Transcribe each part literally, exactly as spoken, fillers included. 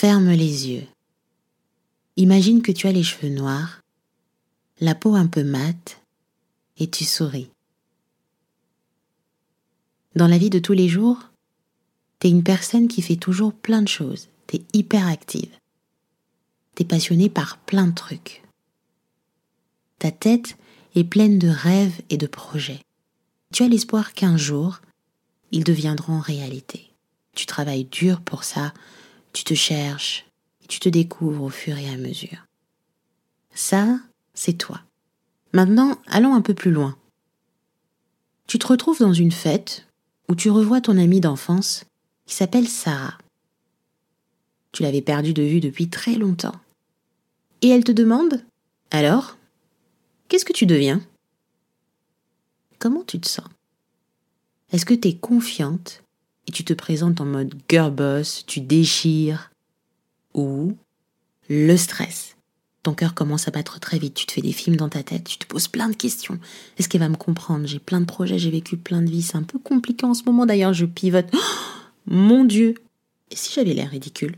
Ferme les yeux. Imagine que tu as les cheveux noirs, la peau un peu mate, et tu souris. Dans la vie de tous les jours, t'es une personne qui fait toujours plein de choses, t'es hyper active. T'es passionnée par plein de trucs. Ta tête est pleine de rêves et de projets. Tu as l'espoir qu'un jour, ils deviendront réalité. Tu travailles dur pour ça, tu te cherches, et tu te découvres au fur et à mesure. Ça, c'est toi. Maintenant, allons un peu plus loin. Tu te retrouves dans une fête où tu revois ton amie d'enfance qui s'appelle Sarah. Tu l'avais perdue de vue depuis très longtemps. Et elle te demande, alors, qu'est-ce que tu deviens ? Comment tu te sens ? Est-ce que t'es confiante et tu te présentes en mode girl boss, tu déchires ? Ou le stress ? Ton cœur commence à battre très vite, tu te fais des films dans ta tête, tu te poses plein de questions. Est-ce qu'elle va me comprendre ? J'ai plein de projets, j'ai vécu plein de vies, c'est un peu compliqué en ce moment d'ailleurs, je pivote. Oh, mon Dieu ! Et si j'avais l'air ridicule ?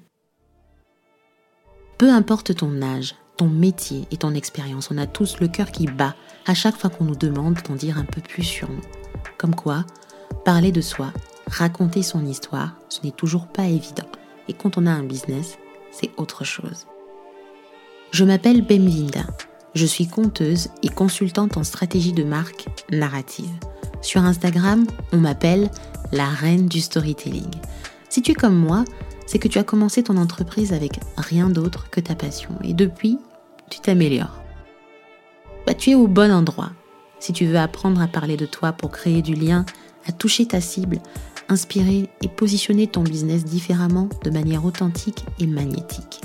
Peu importe ton âge, ton métier et ton expérience, on a tous le cœur qui bat à chaque fois qu'on nous demande d'en dire un peu plus sur nous. Comme quoi, parler de soi, raconter son histoire, ce n'est toujours pas évident. Et quand on a un business, c'est autre chose. Je m'appelle Bemvinda, je suis conteuse et consultante en stratégie de marque narrative. Sur Instagram, on m'appelle la reine du storytelling. Si tu es comme moi, c'est que tu as commencé ton entreprise avec rien d'autre que ta passion et depuis, tu t'améliores. Bah, tu es au bon endroit. Si tu veux apprendre à parler de toi pour créer du lien, à toucher ta cible, inspirer et positionner ton business différemment de manière authentique et magnétique.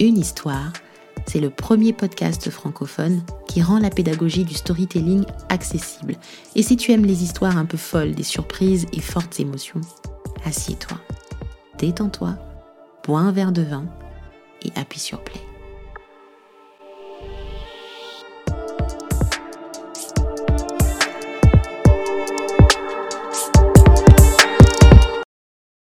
Une histoire, c'est le premier podcast francophone qui rend la pédagogie du storytelling accessible. Et si tu aimes les histoires un peu folles, des surprises et fortes émotions, assieds-toi, détends-toi, bois un verre de vin et appuie sur play.